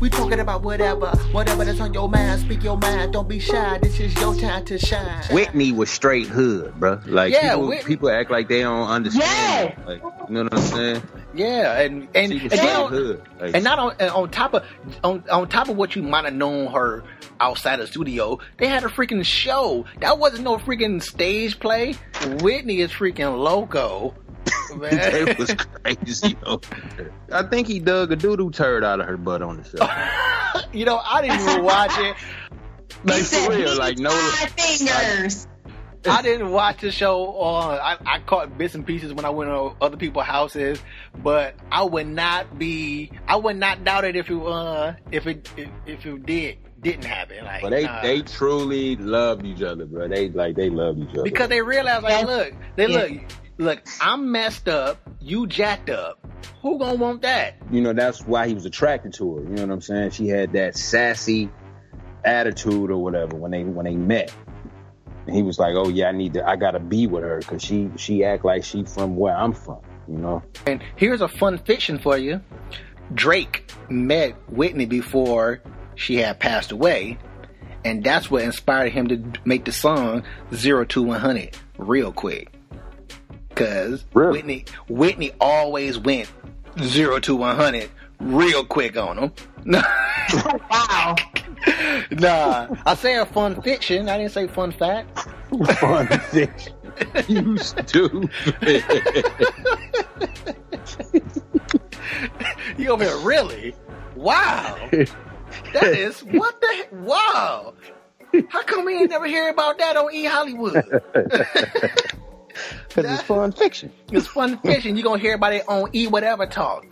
We talking about whatever that's on your mind. Speak your mind, don't be shy. This is your time to shine. Whitney was straight hood, bro. Like people act like they don't understand. Yeah. Like, you know what I'm saying? Yeah, and hood. Like, and not on top of what you might have known her outside of the studio, they had a freaking show. That wasn't no freaking stage play. Whitney is freaking loco. That was crazy. Yo. I think he dug a doo-doo turd out of her butt on the show. You know, I didn't even watch it. Like, for real, like, no fingers. I didn't watch the show. I caught bits and pieces when I went to other people's houses, but I would not doubt it if it didn't happen. Like, but they truly loved each other, bro. They loved each other because they realized, like, look, I'm messed up, you jacked up. Who gonna want that? You know, that's why he was attracted to her. You know what I'm saying? She had that sassy attitude or whatever when they met. And he was like, oh yeah, I gotta be with her because she act like she from where I'm from, you know? And here's a fun fiction for you. Drake met Whitney before she had passed away, and that's what inspired him to make the song 0 to 100 real quick. Because really? Whitney always went 0 to 100 real quick on him. Wow. Nah, I said fun fiction. I didn't say fun fact. Fun fiction. You stupid. You over here, really? Wow. That is, what the heck? Wow. How come we ain't never hear about that on eHollywood? Because it's fun fiction. It's fun fiction. You're going to hear about it on E-whatever talk.